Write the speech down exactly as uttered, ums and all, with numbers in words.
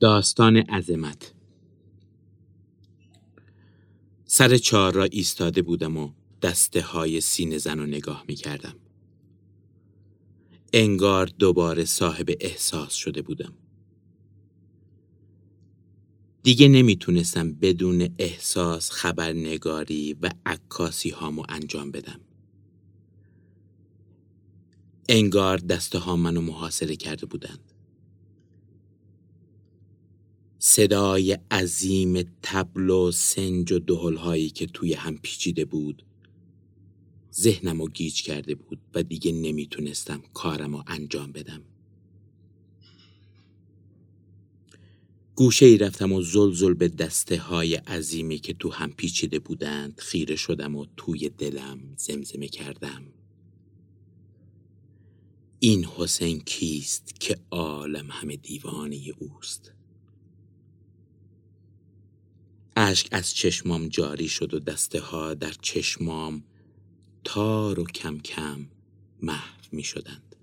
داستان عظمت. سر چهار را ایستاده بودم و دسته های سینه زن رو نگاه می کردم. انگار دوباره صاحب احساس شده بودم. دیگه نمی تونستم بدون احساس خبرنگاری و عکاسی هامو انجام بدم. انگار دسته ها منو محاصره کرده بودند. صدای عظیم طبل و سنج و دهل‌هایی که توی هم پیچیده بود ذهنمو گیج کرده بود و دیگه نمیتونستم کارمو انجام بدم. گوشه ای رفتم و زلزل به دسته های عظیمی که تو هم پیچیده بودند خیره شدم و توی دلم زمزمه کردم: این حسین کیست که عالم همه دیوانه اوست؟ اشک از چشمام جاری شد و دسته ها در چشمام تار و کم کم محو می شدند.